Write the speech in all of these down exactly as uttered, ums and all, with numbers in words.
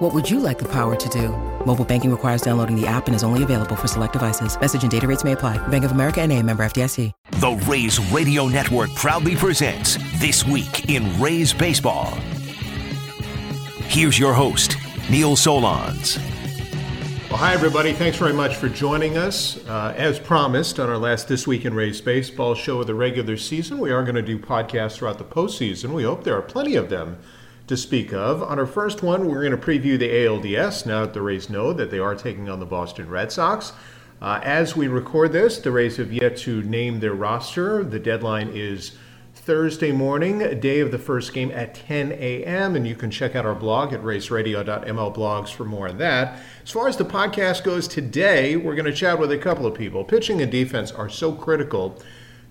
What would you like the power to do? Mobile banking requires downloading the app and is only available for select devices. Message and data rates may apply. Bank of America N A, member F D I C. The Rays Radio Network proudly presents This Week in Rays Baseball. Here's your host, Neil Solons. Well, hi, everybody. Thanks very much for joining us. Uh, as promised, on our last This Week in Rays Baseball show of the regular season, we are going to do podcasts throughout the postseason. We hope there are plenty of them to speak of. On our first one, we're going to preview the A L D S now that the Rays know that they are taking on the Boston Red Sox. Uh, as we record this, the Rays have yet to name their roster. The deadline is Thursday morning, day of the first game at ten a.m., and you can check out our blog at rays radio dot m l blogs for more on that. As far as the podcast goes today, we're going to chat with a couple of people. Pitching and defense are so critical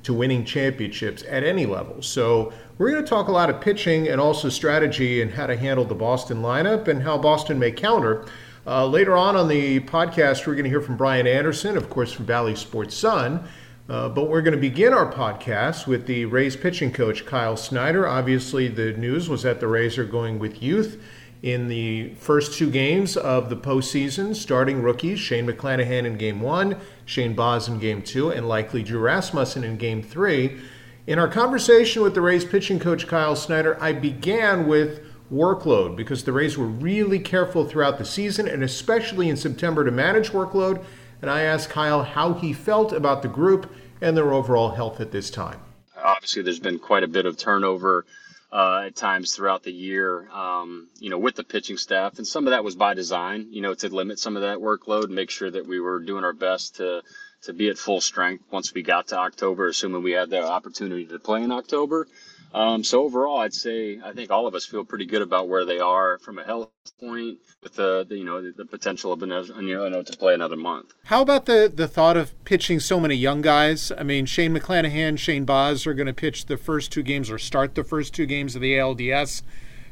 to winning championships at any level. So we're going to talk a lot of pitching and also strategy and how to handle the Boston lineup and how Boston may counter. Uh, later on on the podcast, we're going to hear from Brian Anderson, of course, from Bally Sports Sun. Uh, but we're going to begin our podcast with the Rays pitching coach, Kyle Snyder. Obviously, the news was that the Rays are going with youth in the first two games of the postseason, starting rookies Shane McClanahan in Game one, Shane Baz in Game two, and likely Drew Rasmussen in Game three. In our conversation with the Rays pitching coach, Kyle Snyder, I began with workload because the Rays were really careful throughout the season and especially in September to manage workload. And I asked Kyle how he felt about the group and their overall health at this time. Obviously, there's been quite a bit of turnover uh, at times throughout the year, um, you know, with the pitching staff. And some of that was by design, you know, to limit some of that workload and make sure that we were doing our best to, to be at full strength once we got to October, assuming we had the opportunity to play in October. Um, so overall, I'd say I think all of us feel pretty good about where they are from a health point with the, the you know, the, the potential of another, you know, to play another month. How about the, the thought of pitching so many young guys? I mean, Shane McClanahan, Shane Baz are going to pitch the first two games or start the first two games of the A L D S.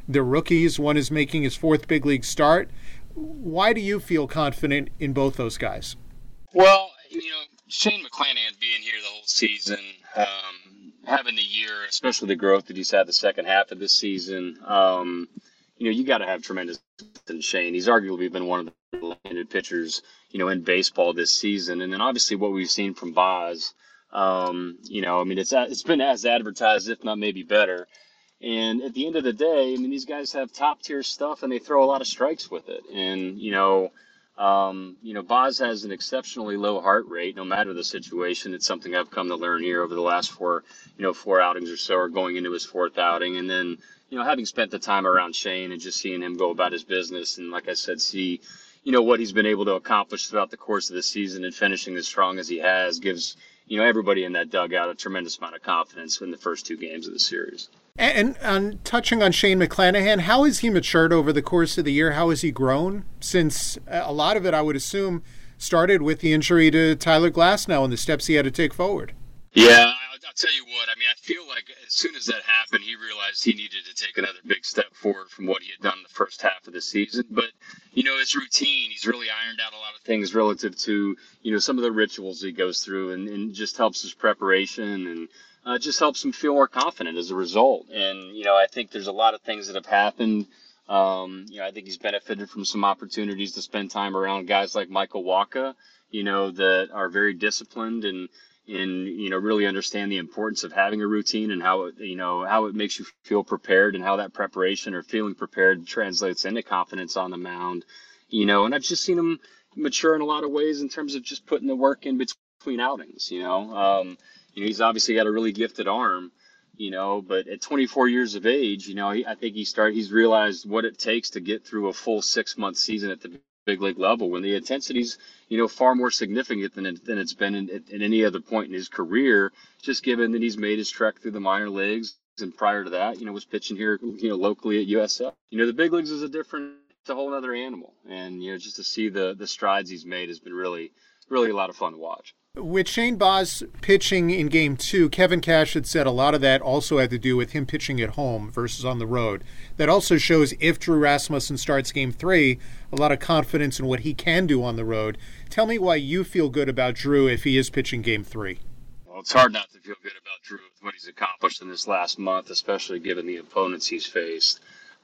They're rookies. One is making his fourth big league start. Why do you feel confident in both those guys? Well, you know, Shane McClanahan being here the whole season, um, having the year, especially the growth that he's had the second half of this season, um, you know, you got to have tremendous faith in Shane. He's arguably been one of the left-handed pitchers, you know, in baseball this season. And then obviously what we've seen from Baz, um, you know, I mean, it's it's been as advertised, if not maybe better. And at the end of the day, I mean, these guys have top-tier stuff and they throw a lot of strikes with it. And, you know, Um, you know, Baz has an exceptionally low heart rate, no matter the situation. It's something I've come to learn here over the last four, you know, four outings or so, or going into his fourth outing. And then, you know, having spent the time around Shane and just seeing him go about his business and, like I said, see, you know, what he's been able to accomplish throughout the course of the season and finishing as strong as he has gives, you know, everybody in that dugout a tremendous amount of confidence in the first two games of the series. And, and um, touching on Shane McClanahan, how has he matured over the course of the year? How has he grown since a lot of it, I would assume, started with the injury to Tyler Glasnow and the steps he had to take forward? Yeah, I'll, I'll tell you what. I mean, I feel like as soon as that happened, he realized he needed to take another big step forward from what he had done the first half of the season. But, you know, his routine, he's really ironed out a lot of things relative to, you know, some of the rituals he goes through and, and just helps his preparation and, Uh, just helps him feel more confident as a result. And, you know, I think there's a lot of things that have happened. Um, you know, I think he's benefited from some opportunities to spend time around guys like Michael Wacha, you know, that are very disciplined and, and, you know, really understand the importance of having a routine and how, it, you know, how it makes you feel prepared and how that preparation or feeling prepared translates into confidence on the mound, you know, and I've just seen him mature in a lot of ways in terms of just putting the work in between outings, you know, um, You know, he's obviously got a really gifted arm, you know, but at twenty-four years of age, you know, he, I think he started, he's realized what it takes to get through a full six-month season at the big league level when the intensity's, you know, far more significant than, it, than it's been in, at any other point in his career, just given that he's made his trek through the minor leagues. And prior to that, you know, was pitching here, you know, locally at U S F. You know, the big leagues is a different, it's a whole other animal. And, you know, just to see the, the strides he's made has been really, really a lot of fun to watch. With Shane Baz pitching in game two, Kevin Cash had said a lot of that also had to do with him pitching at home versus on the road. That also shows if Drew Rasmussen starts game three, a lot of confidence in what he can do on the road. Tell me why you feel good about Drew if he is pitching game three. Well, it's hard not to feel good about Drew with what he's accomplished in this last month, especially given the opponents he's faced.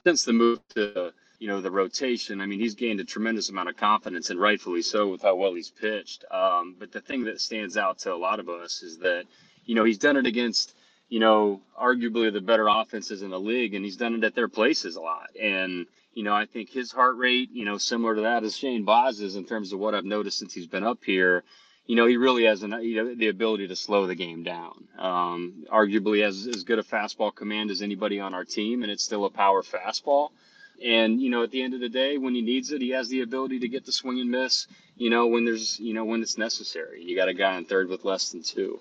Since the move to, you know, the rotation, I mean, he's gained a tremendous amount of confidence, and rightfully so with how well he's pitched. Um, but the thing that stands out to a lot of us is that, you know, he's done it against, you know, arguably the better offenses in the league, and he's done it at their places a lot. And, you know, I think his heart rate, you know, similar to that as Shane Baz's in terms of what I've noticed since he's been up here, you know, he really has an, you know, the ability to slow the game down. Um, arguably has as good a fastball command as anybody on our team, and it's still a power fastball. And, you know, at the end of the day, when he needs it, he has the ability to get the swing and miss, you know, when there's, you know, when it's necessary. You got a guy in third with less than two.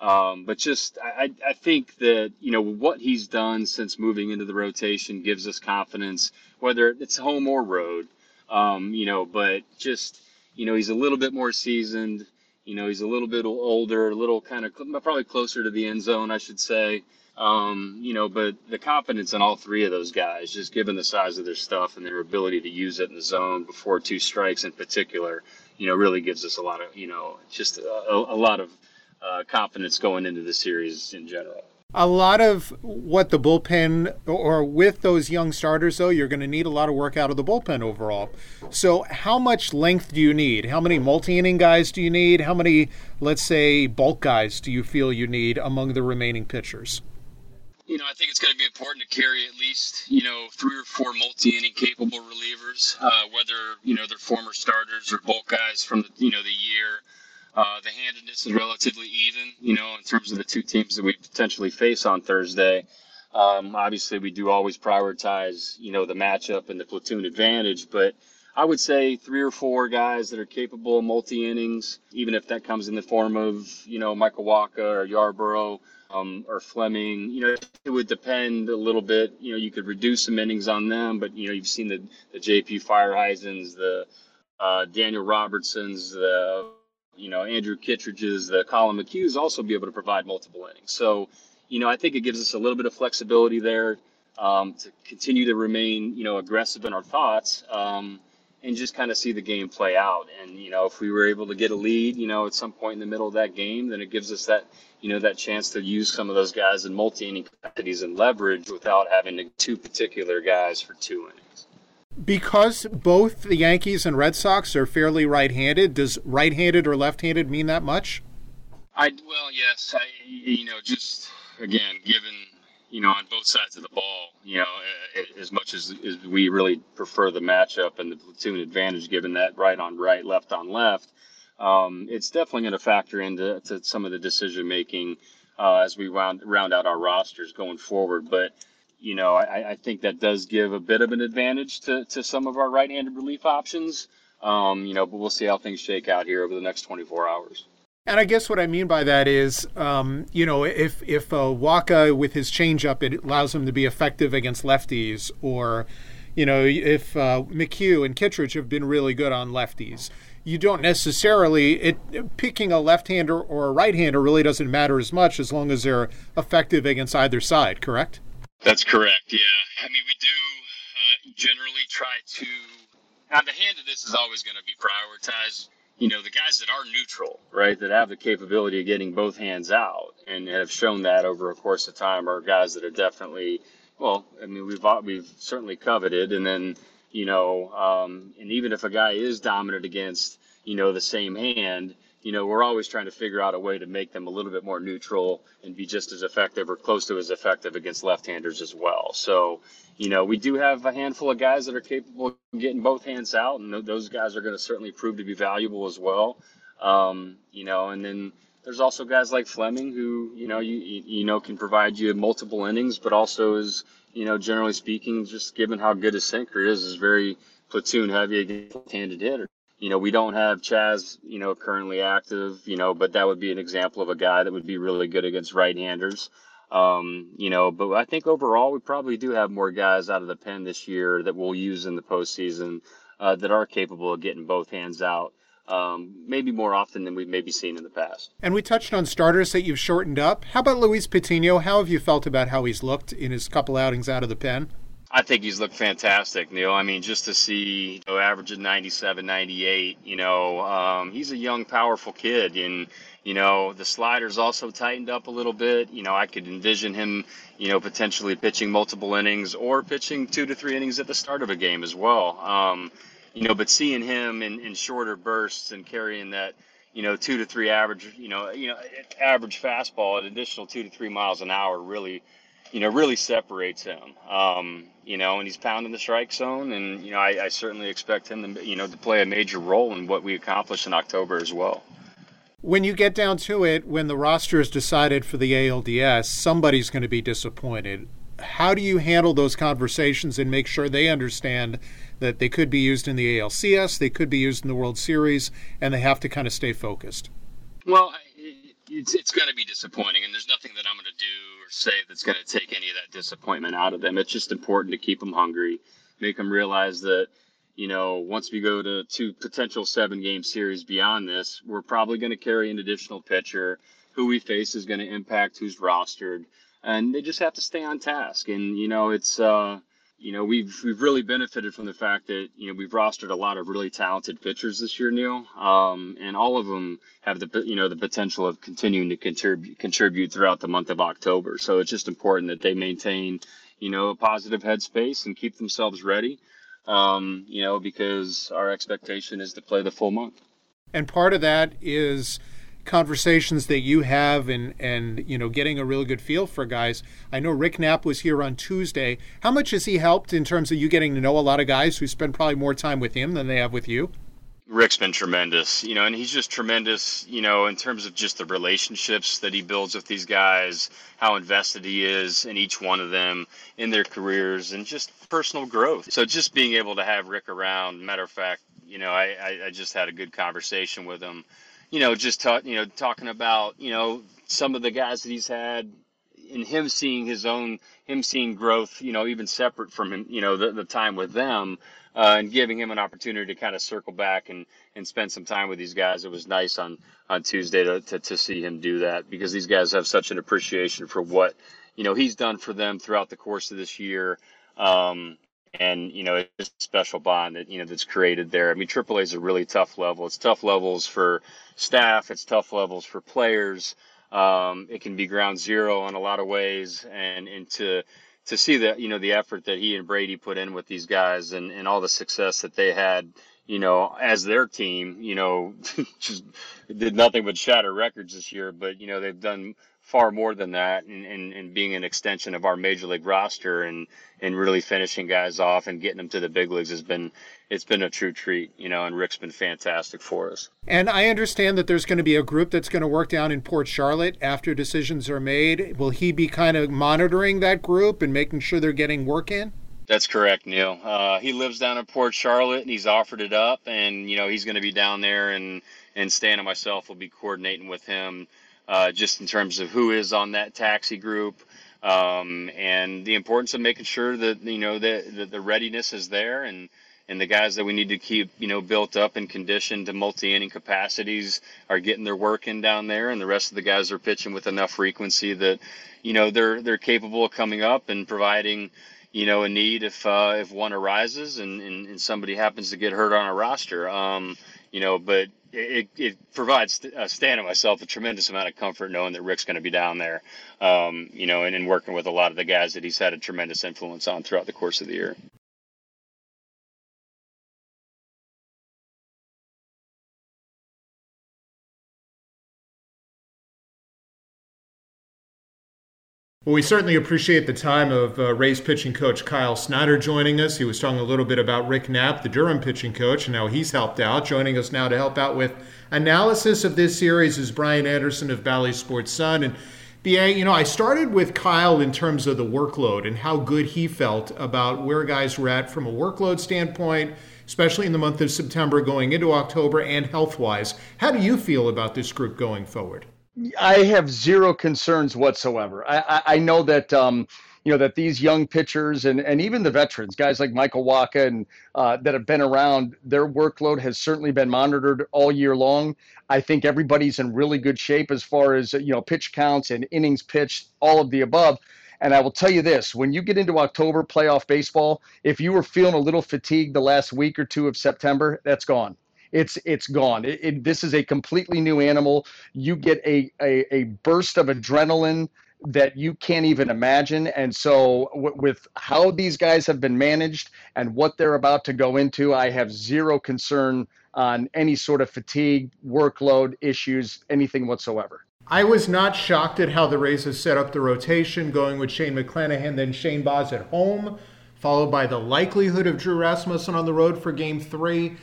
Um, but just I, I think that, you know, what he's done since moving into the rotation gives us confidence, whether it's home or road, um, you know, but just, you know, he's a little bit more seasoned. You know, he's a little bit older, a little kind of probably closer to the end zone, I should say. Um, you know, but the confidence in all three of those guys, just given the size of their stuff and their ability to use it in the zone before two strikes in particular, you know, really gives us a lot of, you know, just a, a lot of uh, confidence going into the series in general. A lot of what the bullpen, or with those young starters, though, you're going to need a lot of work out of the bullpen overall. So how much length do you need? How many multi-inning guys do you need? How many, let's say, bulk guys do you feel you need among the remaining pitchers? You know, I think it's going to be important to carry at least, you know, three or four multi-inning capable relievers, uh, whether, you know, they're former starters or bulk guys from, the, you know, the year. Uh, the handedness is relatively even, you know, in terms of the two teams that we potentially face on Thursday. Um, obviously, we do always prioritize, you know, the matchup and the platoon advantage, but I would say three or four guys that are capable of multi-innings, even if that comes in the form of, you know, Michael Wacha or Yarborough um, or Fleming. You know, it would depend a little bit. You know, you could reduce some innings on them, but, you know, you've seen the, the J P Fireheisens, the uh, Daniel Robertsons, the, you know, Andrew Kittredges, the Colin McHughs also be able to provide multiple innings. So, you know, I think it gives us a little bit of flexibility there um, to continue to remain, you know, aggressive in our thoughts. Um, and just kind of see the game play out. And, you know, if we were able to get a lead, you know, at some point in the middle of that game, then it gives us that, you know, that chance to use some of those guys in multi-inning capacities and leverage without having two particular guys for two innings. Because both the Yankees and Red Sox are fairly right-handed, does right-handed or left-handed mean that much? I, well, yes. I, you know, just, again, given, you know, on both sides of the ball, you know, as much as, as we really prefer the matchup and the platoon advantage, given that right on right, left on left, um, it's definitely going to factor into to some of the decision making uh, as we round, round out our rosters going forward. But, you know, I, I think that does give a bit of an advantage to, to some of our right-handed relief options, um, you know, but we'll see how things shake out here over the next twenty-four hours. And I guess what I mean by that is, um, you know, if if uh, Wacha with his changeup, it allows him to be effective against lefties, or, you know, if uh, McHugh and Kittredge have been really good on lefties, you don't necessarily it picking a left-hander or a right-hander really doesn't matter as much as long as they're effective against either side. Correct? That's correct. Yeah, I mean we do uh, generally try to. Now the handedness is always going to be prioritized. You know, the guys that are neutral, right, that have the capability of getting both hands out and have shown that over a course of time are guys that are definitely, well, I mean, we've we've certainly coveted. And then, you know, um, and even if a guy is dominant against, you know, the same hand, you know, we're always trying to figure out a way to make them a little bit more neutral and be just as effective or close to as effective against left-handers as well. So, you know, we do have a handful of guys that are capable of getting both hands out, and those guys are going to certainly prove to be valuable as well. Um, you know, and then there's also guys like Fleming who, you know, you, you know, can provide you multiple innings, but also is, you know, generally speaking, just given how good his sinker is, is very platoon-heavy against left-handed hitters. You know, we don't have Chaz, you know, currently active, you know, but that would be an example of a guy that would be really good against right-handers. Um, you know, but I think overall we probably do have more guys out of the pen this year that we'll use in the postseason uh, that are capable of getting both hands out um, maybe more often than we've maybe seen in the past. And we touched on starters that you've shortened up. How about Luis Patino? How have you felt about how he's looked in his couple outings out of the pen? I think he's looked fantastic, Neil. I mean, just to see, you know, average of ninety-seven, ninety-eight, you know, um, he's a young, powerful kid. And, you know, the slider's also tightened up a little bit. You know, I could envision him, you know, potentially pitching multiple innings or pitching two to three innings at the start of a game as well. Um, you know, but seeing him in, in shorter bursts and carrying that, you know, two to three average, you know, you know, average fastball an additional two to three miles an hour really, you know, really separates him, um, you know, and he's pounding the strike zone. And, you know, I, I certainly expect him to, you know, to play a major role in what we accomplish in October as well. When you get down to it, when the roster is decided for the A L D S, somebody's going to be disappointed. How do you handle those conversations and make sure they understand that they could be used in the A L C S, they could be used in the World Series, and they have to kind of stay focused? Well, I- It's, it's going to be disappointing, and there's nothing that I'm going to do or say that's going to take any of that disappointment out of them. It's just important to keep them hungry, make them realize that, you know, once we go to two potential seven-game series beyond this, we're probably going to carry an additional pitcher. Who we face is going to impact who's rostered, and they just have to stay on task. And, you know, it's, uh, you know, we've we've really benefited from the fact that, you know, we've rostered a lot of really talented pitchers this year, Neil, um, and all of them have the, you know, the potential of continuing to contribute contribute throughout the month of October. So it's just important that they maintain, you know, a positive headspace and keep themselves ready, um, you know, because our expectation is to play the full month. And part of that is conversations that you have and, and, you know, getting a really good feel for guys. I know Rick Knapp was here on Tuesday. How much has he helped in terms of you getting to know a lot of guys who spend probably more time with him than they have with you? Rick's been tremendous, you know, and he's just tremendous, you know, in terms of just the relationships that he builds with these guys, how invested he is in each one of them, in their careers, and just personal growth. So just being able to have Rick around, matter of fact, you know, I, I, I just had a good conversation with him. You know, just talk, you know, talking about, you know, some of the guys that he's had and him seeing his own, him seeing growth, you know, even separate from him, you know, the, the time with them uh, and giving him an opportunity to kind of circle back and, and spend some time with these guys. It was nice on, on Tuesday to, to, to see him do that because these guys have such an appreciation for what, you know, he's done for them throughout the course of this year. Um And, you know, it's a special bond that, you know, that's created there. I mean, triple A is a really tough level. It's tough levels for staff. It's tough levels for players. Um, it can be ground zero in a lot of ways. And, and to to see that, you know, the effort that he and Brady put in with these guys and, and all the success that they had, you know, as their team, you know, just did nothing but shatter records this year. But, you know, they've done far more than that, and, and, and being an extension of our major league roster and, and really finishing guys off and getting them to the big leagues has been, it's been a true treat, you know, and Rick's been fantastic for us. And I understand that there's going to be a group that's going to work down in Port Charlotte after decisions are made. Will he be kind of monitoring that group and making sure they're getting work in? That's correct, Neil. Uh, he lives down in Port Charlotte, and he's offered it up, and, you know, he's going to be down there, and, and Stan and myself will be coordinating with him Uh, just in terms of who is on that taxi group um, and the importance of making sure that, you know, that the, the readiness is there and, and the guys that we need to keep, you know, built up and conditioned to multi-inning capacities are getting their work in down there, and the rest of the guys are pitching with enough frequency that, you know, they're they're capable of coming up and providing, you know, a need if uh, if one arises and, and, and somebody happens to get hurt on a roster, um, you know, but It, it provides uh, Stan and myself a tremendous amount of comfort knowing that Rick's going to be down there, um, you know, and in working with a lot of the guys that he's had a tremendous influence on throughout the course of the year. Well, we certainly appreciate the time of uh, Rays pitching coach Kyle Snyder joining us. He was talking a little bit about Rick Knapp, the Durham pitching coach, and how he's helped out. Joining us now to help out with analysis of this series is Brian Anderson of Bally Sports Sun. And B A, you know, I started with Kyle in terms of the workload and how good he felt about where guys were at from a workload standpoint, especially in the month of September going into October and health-wise. How do you feel about this group going forward? I have zero concerns whatsoever. I, I, I know that, um, you know, that these young pitchers and, and even the veterans, guys like Michael Wacha and uh, that have been around, their workload has certainly been monitored all year long. I think everybody's in really good shape as far as, you know, pitch counts and innings pitched, all of the above. And I will tell you this, when you get into October playoff baseball, if you were feeling a little fatigued the last week or two of September, that's gone. It's it's gone. It, it, this is a completely new animal. You get a, a, a burst of adrenaline that you can't even imagine. And so w- with how these guys have been managed and what they're about to go into, I have zero concern on any sort of fatigue, workload issues, anything whatsoever. I was not shocked at how the Rays have set up the rotation, going with Shane McClanahan, then Shane Baz at home, followed by the likelihood of Drew Rasmussen on the road for game three.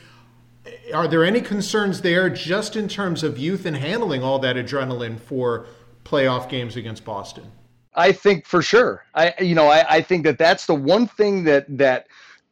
Are there any concerns there just in terms of youth and handling all that adrenaline for playoff games against Boston? I think for sure. I, you know, I, I think that that's the one thing that, that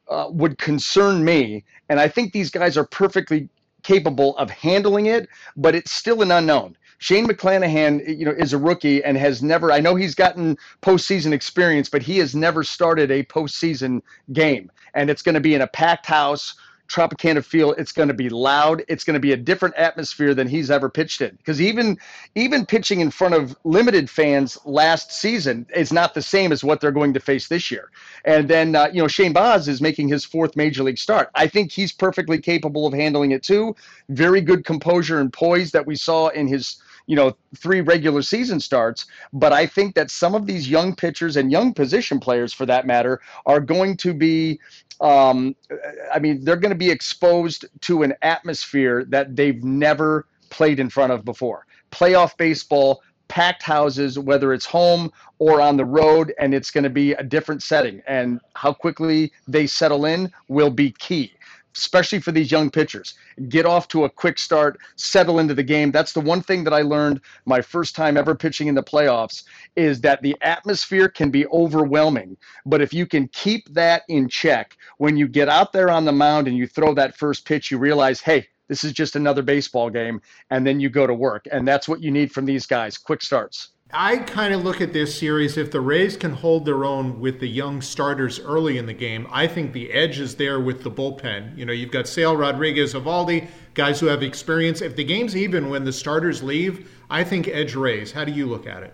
uh, would concern me. And I think these guys are perfectly capable of handling it, but it's still an unknown. Shane McClanahan, you know, is a rookie and has never, I know he's gotten postseason experience, but he has never started a postseason game. And it's going to be in a packed house, Tropicana Field. It's going to be loud. It's going to be a different atmosphere than he's ever pitched in. Because even even pitching in front of limited fans last season is not the same as what they're going to face this year. And then, uh, you know, Shane Baz is making his fourth major league start. I think he's perfectly capable of handling it too. Very good composure and poise that we saw in his, you know, three regular season starts. But I think that some of these young pitchers and young position players, for that matter, are going to be, um, I mean, they're going to be exposed to an atmosphere that they've never played in front of before. Playoff baseball, packed houses, whether it's home or on the road, and it's going to be a different setting. And how quickly they settle in will be key, especially for these young pitchers. Get off to a quick start, settle into the game. That's the one thing that I learned my first time ever pitching in the playoffs, is that the atmosphere can be overwhelming. But if you can keep that in check, when you get out there on the mound and you throw that first pitch, you realize, hey, this is just another baseball game, and then you go to work. And that's what you need from these guys, quick starts. I kind of look at this series, if the Rays can hold their own with the young starters early in the game, I think the edge is there with the bullpen. You know, you've got Sale, Rodriguez, Eovaldi, guys who have experience. If the game's even when the starters leave, I think edge Rays. How do you look at it?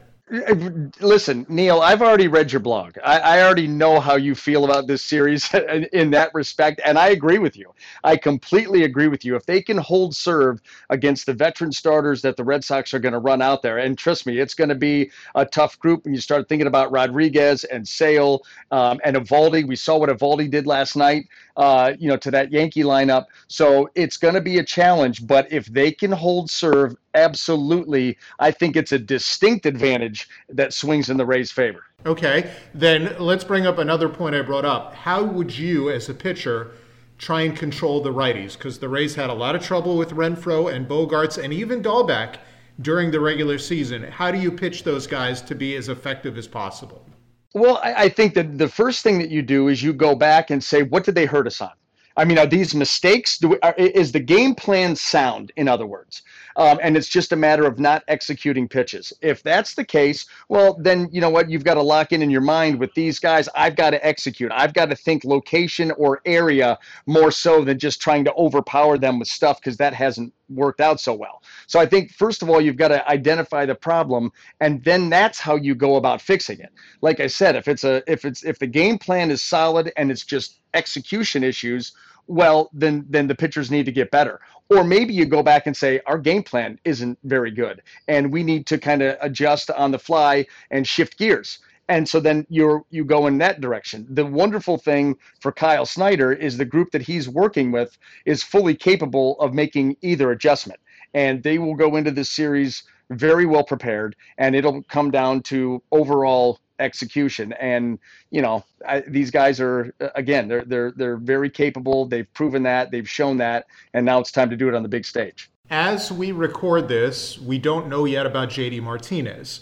Listen, Neil, I've already read your blog. I, I already know how you feel about this series in, in that respect, and I agree with you. I completely agree with you. If they can hold serve against the veteran starters that the Red Sox are going to run out there, and trust me, it's going to be a tough group when you start thinking about Rodriguez and Sale um, and Eovaldi. We saw what Eovaldi did last night, uh, you know, to that Yankee lineup. So it's going to be a challenge, but if they can hold serve, absolutely, I think it's a distinct advantage that swings in the Rays' favor. Okay, then let's bring up another point I brought up. How would you, as a pitcher, try and control the righties? Because the Rays had a lot of trouble with Renfroe and Bogaerts and even Dalbec during the regular season. How do you pitch those guys to be as effective as possible? Well, I, I think that the first thing that you do is you go back and say, what did they hurt us on? I mean, are these mistakes? Do we, are, is the game plan sound, in other words? Um, and it's just a matter of not executing pitches. If that's the case, well, then you know what? You've got to lock in in your mind with these guys. I've got to execute. I've got to think location or area more so than just trying to overpower them with stuff, because that hasn't worked out so well. So I think, first of all, you've got to identify the problem, and then that's how you go about fixing it. Like I said, if it's a if it's if the game plan is solid and it's just execution issues, well, then then the pitchers need to get better. Or maybe you go back and say, our game plan isn't very good, and we need to kind of adjust on the fly and shift gears. And so then you're you go in that direction. The wonderful thing for Kyle Snyder is the group that he's working with is fully capable of making either adjustment. And they will go into this series very well prepared, and it'll come down to overall execution. And you know, I, these guys are, again, they're they're they're very capable. They've proven that, they've shown that, and now it's time to do it on the big stage. As we record this, we don't know yet about J D Martinez.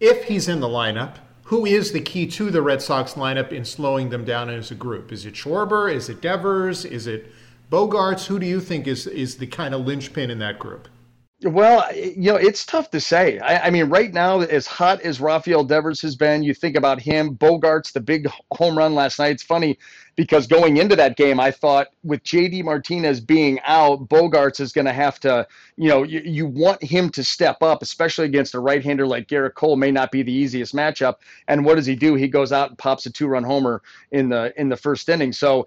If he's in the lineup, who is the key to the Red Sox lineup in slowing them down as a group? Is it Schwarber? Is it Devers? Is it Bogaerts? Who do you think is is the kind of linchpin in that group? Well, you know, it's tough to say. I, I mean, right now, as hot as Rafael Devers has been, you think about him, Bogaerts, the big home run last night. It's funny because going into that game, I thought with J D Martinez being out, Bogaerts is going to have to, you know, you, you want him to step up, especially against a right-hander like Garrett Cole. May not be the easiest matchup. And what does he do? He goes out and pops a two-run homer in the in the first inning. So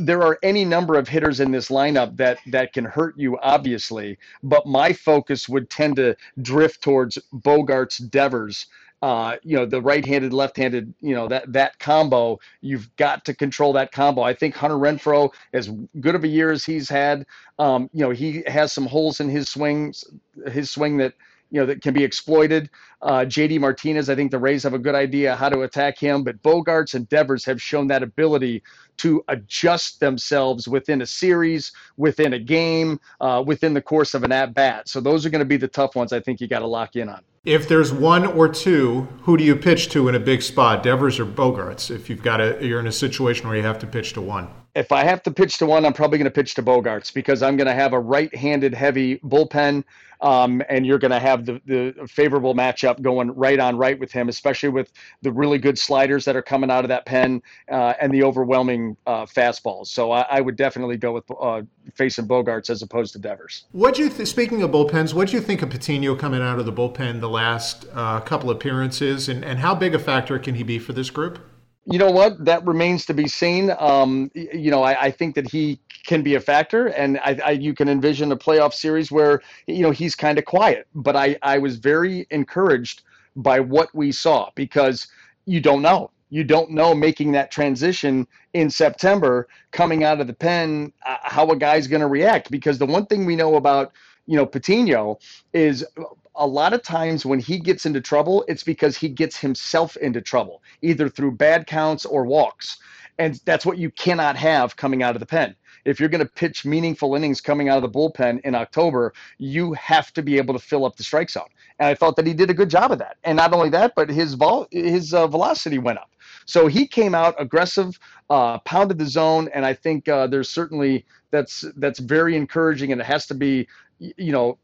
there are any number of hitters in this lineup that that can hurt you, obviously, but my focus would tend to drift towards Bogaerts, Devers. Uh, you know, the right-handed, left-handed, you know, that that combo, you've got to control that combo. I think Hunter Renfroe, as good of a year as he's had, um, you know, he has some holes in his swings, his swing that, you know, that can be exploited. Uh, J D Martinez, I think the Rays have a good idea how to attack him, but Bogaerts and Devers have shown that ability to adjust themselves within a series, within a game, uh, within the course of an at-bat. So those are going to be the tough ones I think you got to lock in on. If there's one or two, who do you pitch to in a big spot, Devers or Bogaerts, if you've got a, you're in a situation where you have to pitch to one? If I have to pitch to one, I'm probably going to pitch to Bogaerts because I'm going to have a right-handed heavy bullpen, um, and you're going to have the, the favorable matchup going right on right with him, especially with the really good sliders that are coming out of that pen uh, and the overwhelming uh, fastballs. So I, I would definitely go with uh, facing Bogaerts as opposed to Devers. What do you th- speaking of bullpens, what do you think of Patino coming out of the bullpen the last uh, couple appearances, and, and how big a factor can he be for this group? You know what? That remains to be seen. Um, you know, I, I think that he can be a factor, and I, I, you can envision a playoff series where, you know, he's kind of quiet. But I, I was very encouraged by what we saw because you don't know. You don't know making that transition in September, coming out of the pen, uh, how a guy's going to react. Because the one thing we know about, you know, Patino is – a lot of times when he gets into trouble, it's because he gets himself into trouble, either through bad counts or walks. And that's what you cannot have coming out of the pen. If you're going to pitch meaningful innings coming out of the bullpen in October, you have to be able to fill up the strike zone. And I thought that he did a good job of that. And not only that, but his vol- his uh, velocity went up. So he came out aggressive, uh, pounded the zone, and I think uh, there's certainly that's that's very encouraging, and it has to be, you know,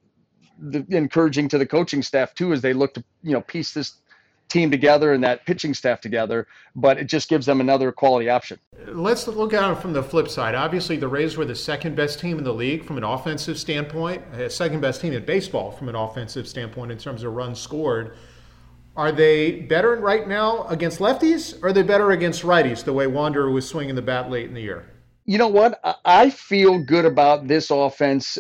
The, encouraging to the coaching staff too, as they look to, you know, piece this team together and that pitching staff together, but it just gives them another quality option. Let's look at it from the flip side. Obviously, the Rays were the second best team in the league from an offensive standpoint, second best team in baseball from an offensive standpoint in terms of runs scored. Are they better right now against lefties, or are they better against righties, the way Wanderer was swinging the bat late in the year? You know what? I feel good about this offense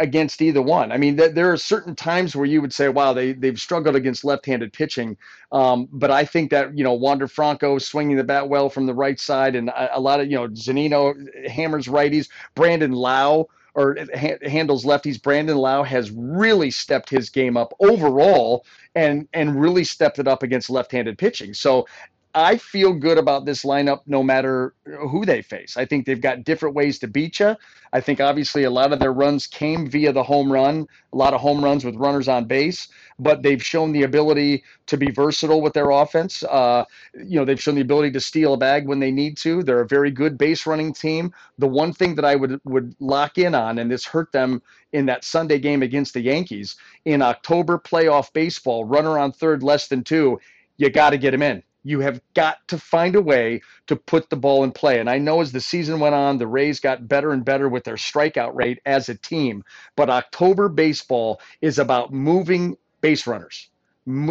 against either one. I mean, there are certain times where you would say, wow, they, they've struggled against left-handed pitching. Um, but I think that, you know, Wander Franco swinging the bat well from the right side, and a, a lot of, you know, Zunino hammers righties. Brandon Lowe or ha- handles lefties. Brandon Lowe has really stepped his game up overall and, and really stepped it up against left-handed pitching. So I feel good about this lineup no matter who they face. I think they've got different ways to beat you. I think obviously a lot of their runs came via the home run, a lot of home runs with runners on base, but they've shown the ability to be versatile with their offense. Uh, you know, they've shown the ability to steal a bag when they need to. They're a very good base running team. The one thing that I would, would lock in on, and this hurt them in that Sunday game against the Yankees, in October playoff baseball, runner on third, less than two, you got to get him in. You have got to find a way to put the ball in play. And I know as the season went on, the Rays got better and better with their strikeout rate as a team. But October baseball is about moving base runners.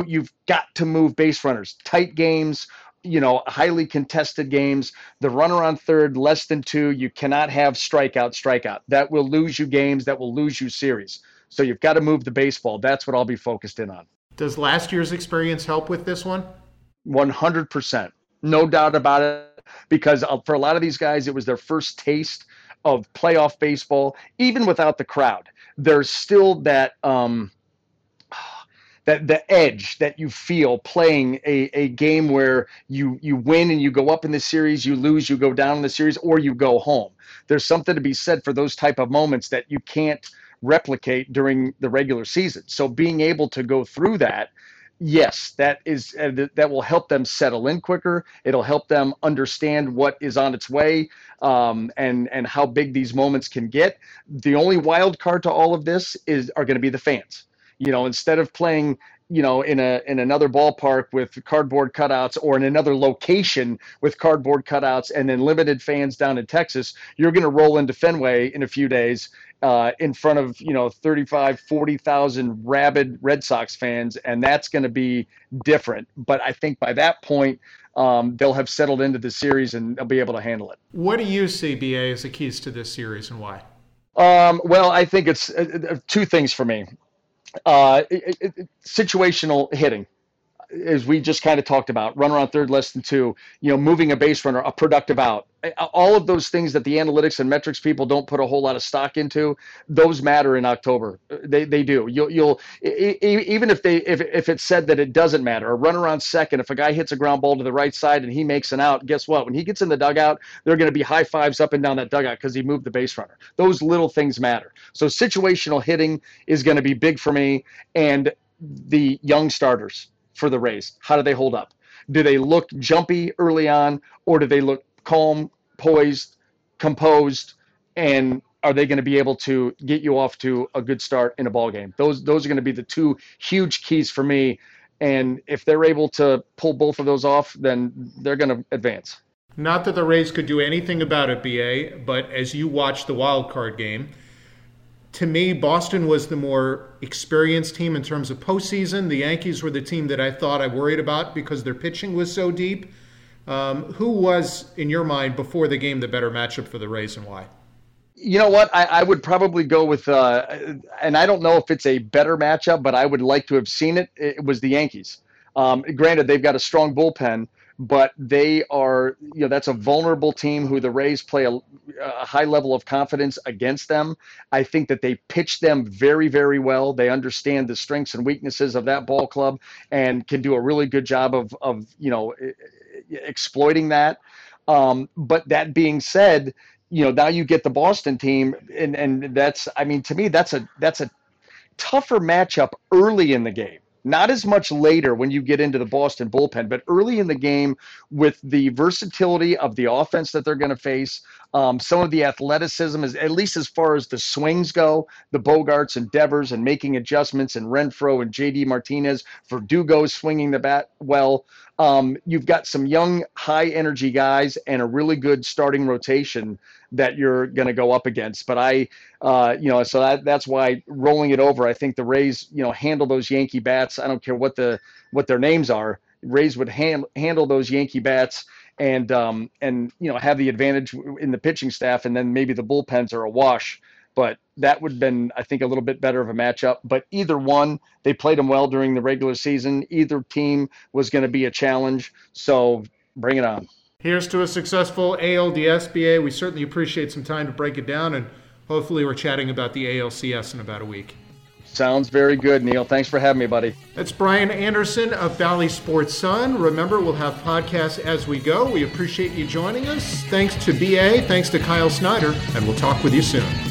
You've got to move base runners. Tight games, you know, highly contested games, the runner on third, less than two. You cannot have strikeout, strikeout. That will lose you games. That will lose you series. So you've got to move the baseball. That's what I'll be focused in on. Does last year's experience help with this one? one hundred percent. No doubt about it, because for a lot of these guys, it was their first taste of playoff baseball. Even without the crowd, there's still that um, that the edge that you feel playing a, a game where you, you win and you go up in the series, you lose, you go down in the series, or you go home. There's something to be said for those type of moments that you can't replicate during the regular season. So being able to go through that yes, that is uh, that will help them settle in quicker. It'll help them understand what is on its way, um, and and how big these moments can get. The only wild card to all of this is are going to be the fans. You know, instead of playing, you know, in a in another ballpark with cardboard cutouts, or in another location with cardboard cutouts and then limited fans down in Texas, you're going to roll into Fenway in a few days uh, in front of, you know, thirty-five, forty thousand rabid Red Sox fans, and that's going to be different. But I think by that point, um, they'll have settled into the series and they'll be able to handle it. What do you see, B A, as the keys to this series, and why? Um, well, I think it's uh, two things for me. Uh, it, it, situational hitting, as we just kind of talked about, runner on third, less than two, you know, moving a base runner, a productive out, all of those things that the analytics and metrics people don't put a whole lot of stock into. Those matter in October. They they do. You'll you'll even if they if if it's said that it doesn't matter, a runner on second, if a guy hits a ground ball to the right side and he makes an out, guess what? When he gets in the dugout, they're going to be high fives up and down that dugout because he moved the base runner. Those little things matter. So situational hitting is going to be big for me, and the young starters for the Rays. How do they hold up? Do they look jumpy early on, or do they look calm, poised, composed, and are they going to be able to get you off to a good start in a ball game? Those those are going to be the two huge keys for me, and if they're able to pull both of those off, then they're going to advance. Not that the Rays could do anything about it, B A, but as you watch the wild card game, to me, Boston was the more experienced team in terms of postseason. The Yankees were the team that I thought I worried about because their pitching was so deep. Um, who was, in your mind, before the game, the better matchup for the Rays, and why? You know what? I, I would probably go with, uh, and I don't know if it's a better matchup, but I would like to have seen it. It was the Yankees. Um, granted, they've got a strong bullpen, but they are, you know, that's a vulnerable team who the Rays play a, a high level of confidence against them. I think that they pitch them very, very well. They understand the strengths and weaknesses of that ball club and can do a really good job of, of you know, exploiting that. Um, but that being said, you know, now you get the Boston team, and, and that's, I mean, to me, that's a that's a tougher matchup early in the game. Not as much later when you get into the Boston bullpen, but early in the game with the versatility of the offense that they're going to face, um, some of the athleticism, is, at least as far as the swings go, the Bogaerts and Devers and making adjustments, and Renfroe and J D Martinez, Verdugo swinging the bat well. Um, you've got some young, high-energy guys and a really good starting rotation that you're going to go up against. But I, uh, you know, so that, that's why rolling it over, I think the Rays, you know, handle those Yankee bats. I don't care what the what their names are. Rays would hand, handle those Yankee bats and, um, and you know, have the advantage in the pitching staff, and then maybe the bullpens are a wash. But that would have been, I think, a little bit better of a matchup. But either one, they played them well during the regular season. Either team was going to be a challenge. So bring it on. Here's to a successful A L D S, B A. We certainly appreciate some time to break it down, and hopefully we're chatting about the A L C S in about a week. Sounds very good, Neil. Thanks for having me, buddy. That's Brian Anderson of Bally Sports Sun. Remember, we'll have podcasts as we go. We appreciate you joining us. Thanks to B A. Thanks to Kyle Snyder. And we'll talk with you soon.